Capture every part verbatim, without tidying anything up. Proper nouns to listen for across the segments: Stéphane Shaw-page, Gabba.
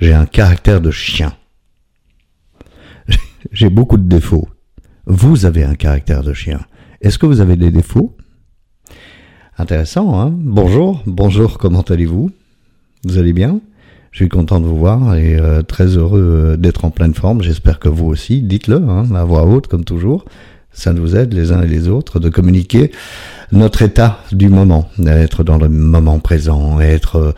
j'ai un caractère de chien. J'ai beaucoup de défauts. Vous avez un caractère de chien. Est-ce que vous avez des défauts ? Intéressant, hein ? Bonjour, bonjour, comment allez-vous ? Vous allez bien ? Je suis content de vous voir et euh, très heureux euh, d'être en pleine forme. J'espère que vous aussi, dites-le, hein, à voix haute comme toujours. Ça nous aide les uns et les autres de communiquer notre état du moment, d'être dans le moment présent, être... Euh,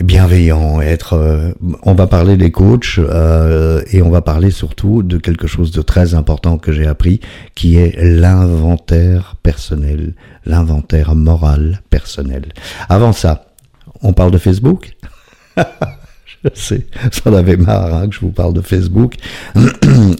bienveillant, être... Euh, on va parler des coachs euh, et on va parler surtout de quelque chose de très important que j'ai appris, qui est l'inventaire personnel, l'inventaire moral personnel. Avant ça, on parle de Facebook. Je sais, j'en avais marre hein, que je vous parle de Facebook,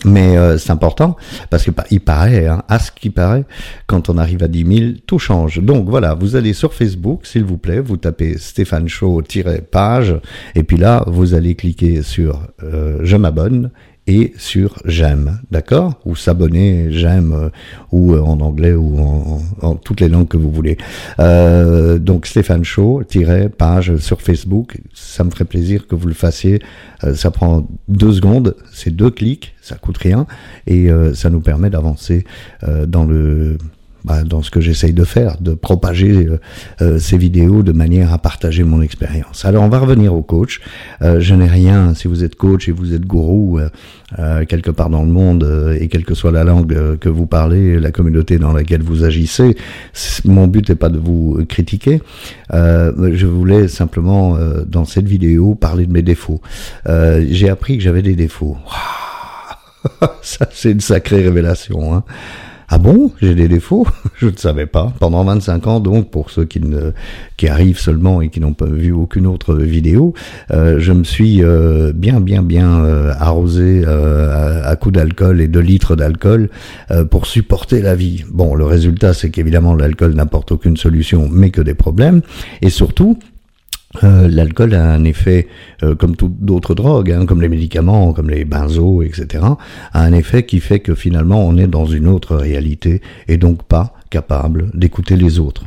mais euh, c'est important, parce que il paraît, hein, à ce qui paraît, quand on arrive à dix mille, tout change. Donc voilà, vous allez sur Facebook, s'il vous plaît, vous tapez Stéphane Shaw-page, et puis là, vous allez cliquer sur euh, « Je m'abonne » et sur « J'aime », d'accord ? Ou « S'abonner », « J'aime euh, », ou euh, en anglais, ou en, en, en toutes les langues que vous voulez. Euh, donc, Stéphane Shaw-page sur Facebook, ça me ferait plaisir que vous le fassiez. Euh, ça prend deux secondes, c'est deux clics, ça coûte rien, et euh, ça nous permet d'avancer euh, dans le... Bah, dans ce que j'essaye de faire, de propager euh, euh, ces vidéos de manière à partager mon expérience. Alors on va revenir au coach. Euh, je n'ai rien, si vous êtes coach et vous êtes gourou, euh, euh, quelque part dans le monde, euh, et quelle que soit la langue euh, que vous parlez, la communauté dans laquelle vous agissez, mon but n'est pas de vous critiquer. Euh, je voulais simplement, euh, dans cette vidéo, parler de mes défauts. Euh, j'ai appris que j'avais des défauts. Ça, c'est une sacrée révélation, hein. Ah bon, j'ai des défauts ? Je ne savais pas. Pendant vingt-cinq ans, donc, pour ceux qui ne, qui arrivent seulement et qui n'ont pas vu aucune autre vidéo, euh, je me suis euh, bien, bien, bien euh, arrosé euh, à, à coups d'alcool et de litres d'alcool euh, pour supporter la vie. Bon, le résultat, c'est qu'évidemment, l'alcool n'apporte aucune solution, mais que des problèmes. Et surtout... Euh, l'alcool a un effet, euh, comme toutes d'autres drogues, hein, comme les médicaments, comme les benzos, et cetera, a un effet qui fait que finalement on est dans une autre réalité et donc pas capable d'écouter les autres.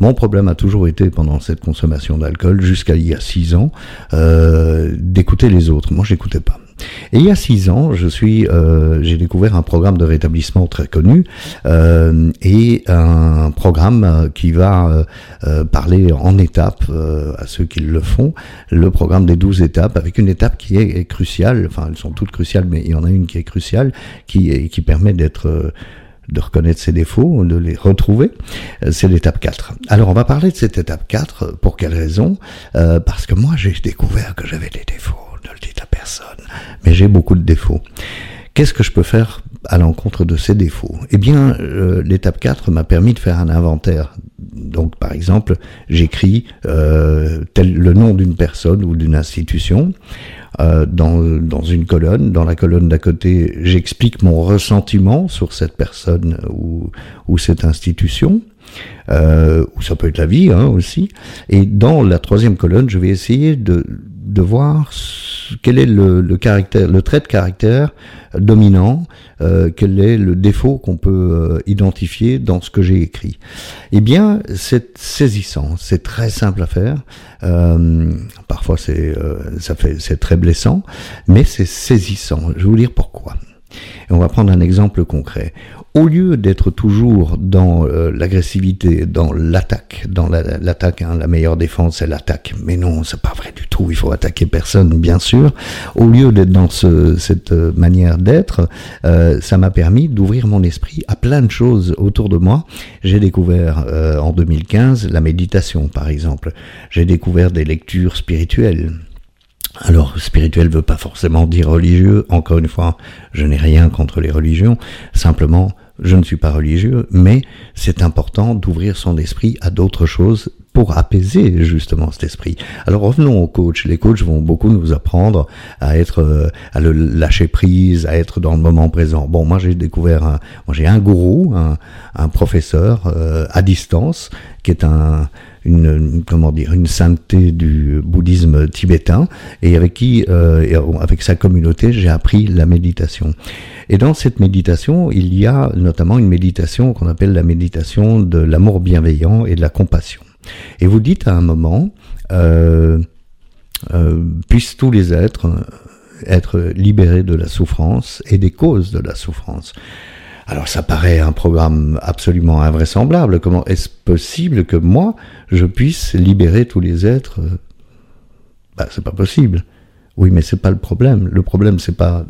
Mon problème a toujours été, pendant cette consommation d'alcool, jusqu'à il y a six ans, euh, d'écouter les autres. Moi, j'écoutais pas. Et il y a six ans, je suis, euh, j'ai découvert un programme de rétablissement très connu euh, et un programme qui va euh, euh, parler en étapes euh, à ceux qui le font, le programme des douze étapes, avec une étape qui est, est cruciale, enfin elles sont toutes cruciales, mais il y en a une qui est cruciale, qui, est, qui permet d'être... Euh, de reconnaître ses défauts, de les retrouver, c'est l'étape quatre. Alors on va parler de cette étape quatre, pour quelle raison ? euh, Parce que moi j'ai découvert que j'avais des défauts, ne le dites à personne, mais j'ai beaucoup de défauts. Qu'est-ce que je peux faire à l'encontre de ces défauts ? Eh bien, euh, l'étape quatre m'a permis de faire un inventaire. Donc par exemple, j'écris euh, tel, le nom d'une personne ou d'une institution, Euh, dans, dans une colonne, dans la colonne d'à côté, j'explique mon ressentiment sur cette personne ou, ou cette institution, euh, ou ça peut être la vie hein, aussi, et dans la troisième colonne, je vais essayer de, de voir quel est le, le caractère, le trait de caractère dominant, euh, quel est le défaut qu'on peut euh, identifier dans ce que j'ai écrit. Eh bien, c'est saisissant, c'est très simple à faire, euh, parfois c'est, euh, ça fait, c'est très blessant, mais c'est saisissant. Je vais vous dire pourquoi. Et on va prendre un exemple concret. Au lieu d'être toujours dans euh, l'agressivité, dans l'attaque, dans la, l'attaque, hein, la meilleure défense c'est l'attaque, mais non, c'est pas vrai du tout, il faut attaquer personne, bien sûr. Au lieu d'être dans ce, cette manière d'être, euh, ça m'a permis d'ouvrir mon esprit à plein de choses autour de moi. J'ai découvert euh, en deux mille quinze la méditation, par exemple. J'ai découvert des lectures spirituelles. Alors, spirituel ne veut pas forcément dire religieux. Encore une fois, je n'ai rien contre les religions. Simplement, je ne suis pas religieux, mais c'est important d'ouvrir son esprit à d'autres choses pour apaiser justement cet esprit. Alors revenons aux coachs. Les coachs vont beaucoup nous apprendre à être, à le lâcher prise, à être dans le moment présent. Bon, moi j'ai découvert, un, moi j'ai un gourou, un, un professeur euh, à distance, qui est un, une, comment dire, une sainteté du bouddhisme tibétain, et avec qui, euh, avec sa communauté, j'ai appris la méditation. Et dans cette méditation, il y a notamment une méditation qu'on appelle la méditation de l'amour bienveillant et de la compassion. Et vous dites à un moment, euh, euh, puissent tous les êtres être libérés de la souffrance et des causes de la souffrance. Alors ça paraît un programme absolument invraisemblable. Comment est-ce possible que moi, je puisse libérer tous les êtres ? Ben, c'est pas possible. Oui, mais c'est pas le problème. Le problème, c'est pas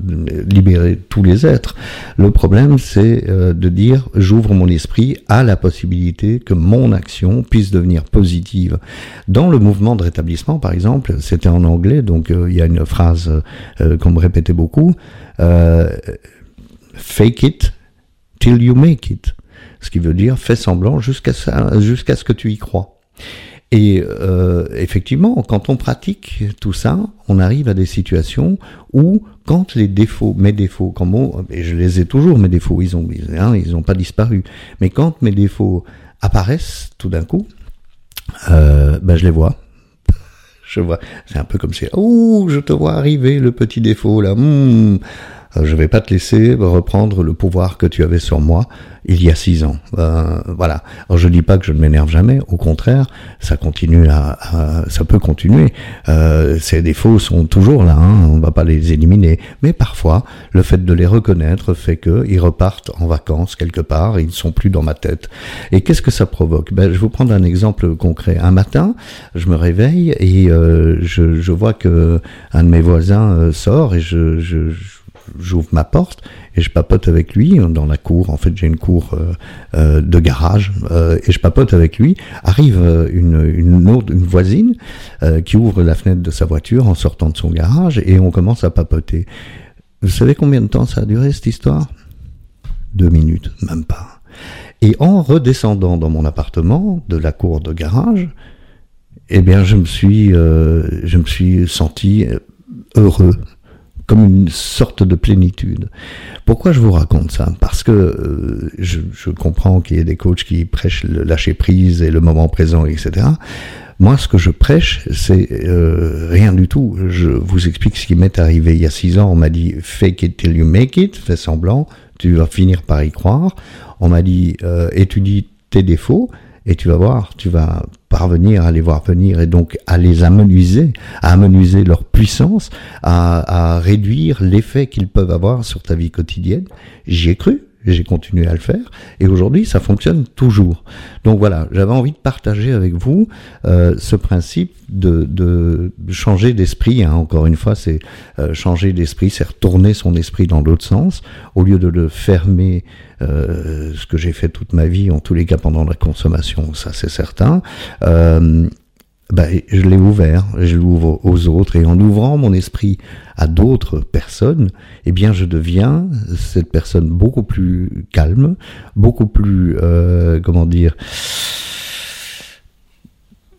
libérer tous les êtres. Le problème, c'est euh, de dire, j'ouvre mon esprit à la possibilité que mon action puisse devenir positive. Dans le mouvement de rétablissement, par exemple, c'était en anglais, donc il euh, y a une phrase euh, qu'on me répétait beaucoup, euh, « fake it till you make it », ce qui veut dire « fais semblant jusqu'à, ça, jusqu'à ce que tu y crois ». Et euh, effectivement, quand on pratique tout ça, on arrive à des situations où, quand les défauts, mes défauts, quand mon, et je les ai toujours, mes défauts, ils ont, hein, ils ont pas disparu. Mais quand mes défauts apparaissent tout d'un coup, euh, ben je les vois. Je vois. C'est un peu comme si, oh, je te vois arriver le petit défaut là. Hmm. Je vais pas te laisser reprendre le pouvoir que tu avais sur moi il y a six ans. Euh, voilà. Alors je dis pas que je ne m'énerve jamais. Au contraire, ça continue à, à ça peut continuer. Euh, ces défauts sont toujours là. Hein, on va pas les éliminer. Mais parfois, le fait de les reconnaître fait que ils repartent en vacances quelque part. Ils ne sont plus dans ma tête. Et qu'est-ce que ça provoque ? Ben, je vais vous prendre un exemple concret. Un matin, je me réveille et euh, je, je vois que un de mes voisins euh, sort et je, je, je j'ouvre ma porte et je papote avec lui dans la cour. En fait, j'ai une cour euh, euh, de garage euh, et je papote avec lui. Arrive euh, une, une, autre, une voisine euh, qui ouvre la fenêtre de sa voiture en sortant de son garage et on commence à papoter. Vous savez combien de temps ça a duré cette histoire ? Deux minutes, même pas. Et en redescendant dans mon appartement de la cour de garage, eh bien, je me suis, euh, je me suis senti heureux. Comme une sorte de plénitude. Pourquoi je vous raconte ça ? Parce que euh, je, je comprends qu'il y ait des coachs qui prêchent le lâcher prise et le moment présent, et cetera. Moi, ce que je prêche, c'est euh, rien du tout. Je vous explique ce qui m'est arrivé il y a six ans. On m'a dit « fake it till you make it », fais semblant, tu vas finir par y croire. On m'a dit euh, « étudie tes défauts ». Et tu vas voir, tu vas parvenir à les voir venir et donc à les amenuiser, à amenuiser leur puissance, à, à réduire l'effet qu'ils peuvent avoir sur ta vie quotidienne. J'y ai cru, j'ai continué à le faire et aujourd'hui ça fonctionne toujours. Donc voilà, j'avais envie de partager avec vous euh, ce principe de, de changer d'esprit. Hein. Encore une fois, c'est euh, changer d'esprit, c'est retourner son esprit dans l'autre sens au lieu de le fermer. Euh, ce que j'ai fait toute ma vie, en tous les cas pendant la consommation, ça c'est certain, euh, ben, je l'ai ouvert, je l'ouvre aux autres, et en ouvrant mon esprit à d'autres personnes, eh bien je deviens cette personne beaucoup plus calme, beaucoup plus, euh, comment dire,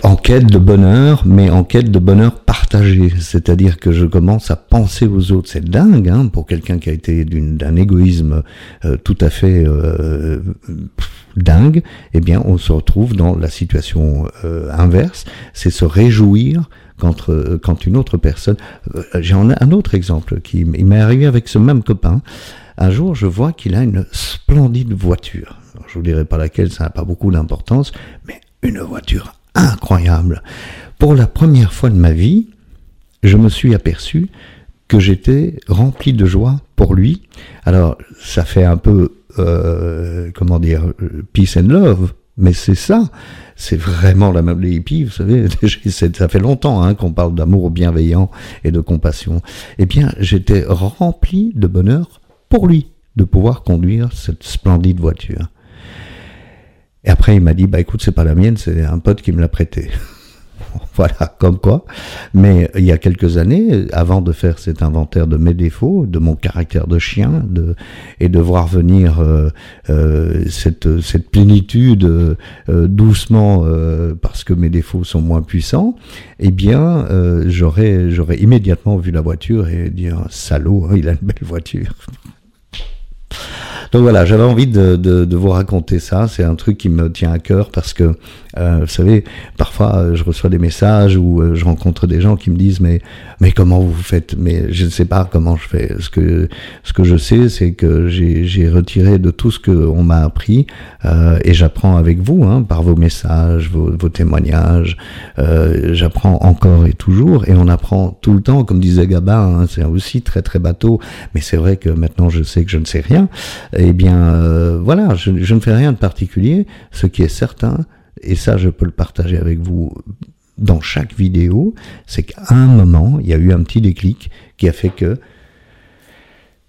en quête de bonheur, mais en quête de bonheur partagé. C'est-à-dire que je commence à penser aux autres. C'est dingue, hein, pour quelqu'un qui a été d'une, d'un égoïsme euh, tout à fait euh, pff, dingue. Eh bien, on se retrouve dans la situation euh, inverse. C'est se réjouir quand, euh, quand une autre personne... Euh, j'ai un autre exemple qui il m'est arrivé avec ce même copain. Un jour, je vois qu'il a une splendide voiture. Alors, je vous dirai pas laquelle, ça n'a pas beaucoup d'importance, mais une voiture incroyable. Pour la première fois de ma vie, je me suis aperçu que j'étais rempli de joie pour lui. Alors, ça fait un peu, euh, comment dire, peace and love, mais c'est ça. C'est vraiment la même, les hippies, vous savez, ça fait longtemps hein, qu'on parle d'amour bienveillant et de compassion. Eh bien, j'étais rempli de bonheur pour lui, de pouvoir conduire cette splendide voiture. Et après, il m'a dit, bah écoute, c'est pas la mienne, c'est un pote qui me l'a prêté. Voilà, comme quoi. Mais il y a quelques années, avant de faire cet inventaire de mes défauts, de mon caractère de chien, de, et de voir venir euh, euh, cette, cette plénitude euh, doucement, euh, parce que mes défauts sont moins puissants, eh bien, euh, j'aurais, j'aurais immédiatement vu la voiture et dire, salaud, hein, il a une belle voiture. Donc voilà, j'avais envie de, de, de vous raconter ça. C'est un truc qui me tient à cœur parce que, euh, vous savez, parfois je reçois des messages ou euh, je rencontre des gens qui me disent mais mais comment vous faites ? Mais je ne sais pas comment je fais. Ce que ce que je sais, c'est que j'ai j'ai retiré de tout ce que on m'a appris euh, et j'apprends avec vous, hein, par vos messages, vos, vos témoignages. Euh, j'apprends encore et toujours et on apprend tout le temps, comme disait Gabba. Hein, c'est aussi très très bateau, mais c'est vrai que maintenant je sais que je ne sais rien. Eh bien, euh, voilà, je, je ne fais rien de particulier. Ce qui est certain, et ça je peux le partager avec vous dans chaque vidéo, c'est qu'à un moment, il y a eu un petit déclic qui a fait que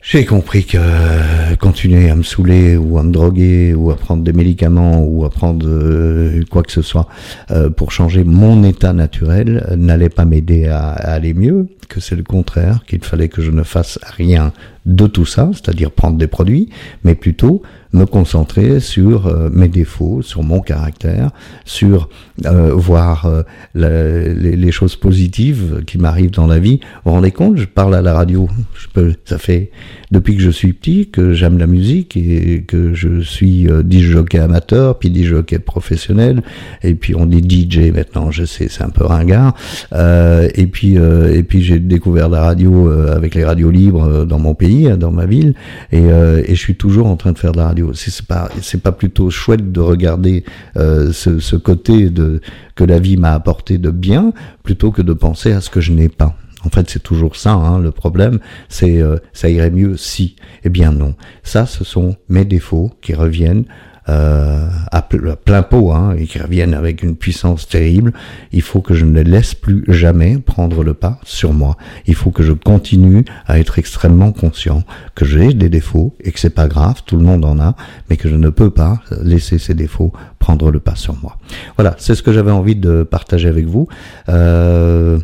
j'ai compris que euh, continuer à me saouler ou à me droguer ou à prendre des médicaments ou à prendre euh, quoi que ce soit euh, pour changer mon état naturel euh, n'allait pas m'aider à, à aller mieux, que c'est le contraire, qu'il fallait que je ne fasse rien de tout ça, c'est-à-dire prendre des produits, mais plutôt me concentrer sur euh, mes défauts, sur mon caractère, sur euh, voir euh, la, les, les choses positives qui m'arrivent dans la vie. Vous vous rendez compte, je parle à la radio, je peux, ça fait depuis que je suis petit que j'aime la musique et que je suis euh, disc-jockey amateur, puis disc-jockey professionnel, et puis on dit D J maintenant, je sais, c'est un peu ringard, euh, et puis euh, et puis j'ai découvert la radio euh, avec les radios libres euh, dans mon pays, dans ma ville, et, euh, et je suis toujours en train de faire de la radio. C'est, c'est pas, c'est pas plutôt chouette de regarder euh, ce, ce côté de que la vie m'a apporté de bien, plutôt que de penser à ce que je n'ai pas. En fait, c'est toujours ça, hein, le problème, c'est euh, ça irait mieux si. Eh bien non, ça, ce sont mes défauts qui reviennent euh, à plein pot, hein, et qui reviennent avec une puissance terrible. Il faut que je ne les laisse plus jamais prendre le pas sur moi. Il faut que je continue à être extrêmement conscient que j'ai des défauts et que c'est pas grave, tout le monde en a, mais que je ne peux pas laisser ces défauts prendre le pas sur moi. Voilà, c'est ce que j'avais envie de partager avec vous. Euh...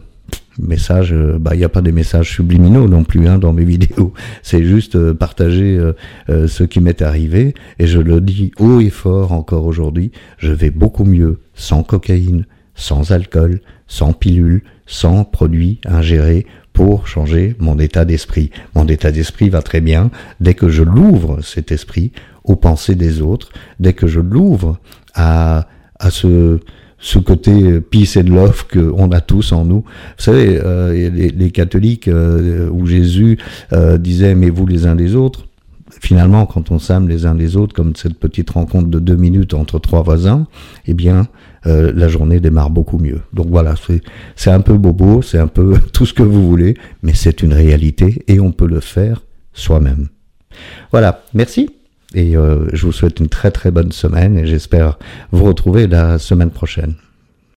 Message, bah il n'y a pas des messages subliminaux non plus, hein, dans mes vidéos. C'est juste euh, partager euh, euh, ce qui m'est arrivé, et je le dis haut et fort encore aujourd'hui, je vais beaucoup mieux sans cocaïne, sans alcool, sans pilule, sans produits ingérés, pour changer mon état d'esprit. Mon état d'esprit va très bien dès que je l'ouvre, cet esprit, aux pensées des autres, dès que je l'ouvre à à ce ce côté peace and love qu'on a tous en nous. Vous savez, euh, les, les catholiques euh, où Jésus euh, disait « aimez-vous les uns les autres », finalement, quand on s'aime les uns les autres, comme cette petite rencontre de deux minutes entre trois voisins, eh bien, euh, la journée démarre beaucoup mieux. Donc voilà, c'est, c'est un peu bobo, c'est un peu tout ce que vous voulez, mais c'est une réalité et on peut le faire soi-même. Voilà, merci. Et euh, je vous souhaite une très très bonne semaine et j'espère vous retrouver la semaine prochaine.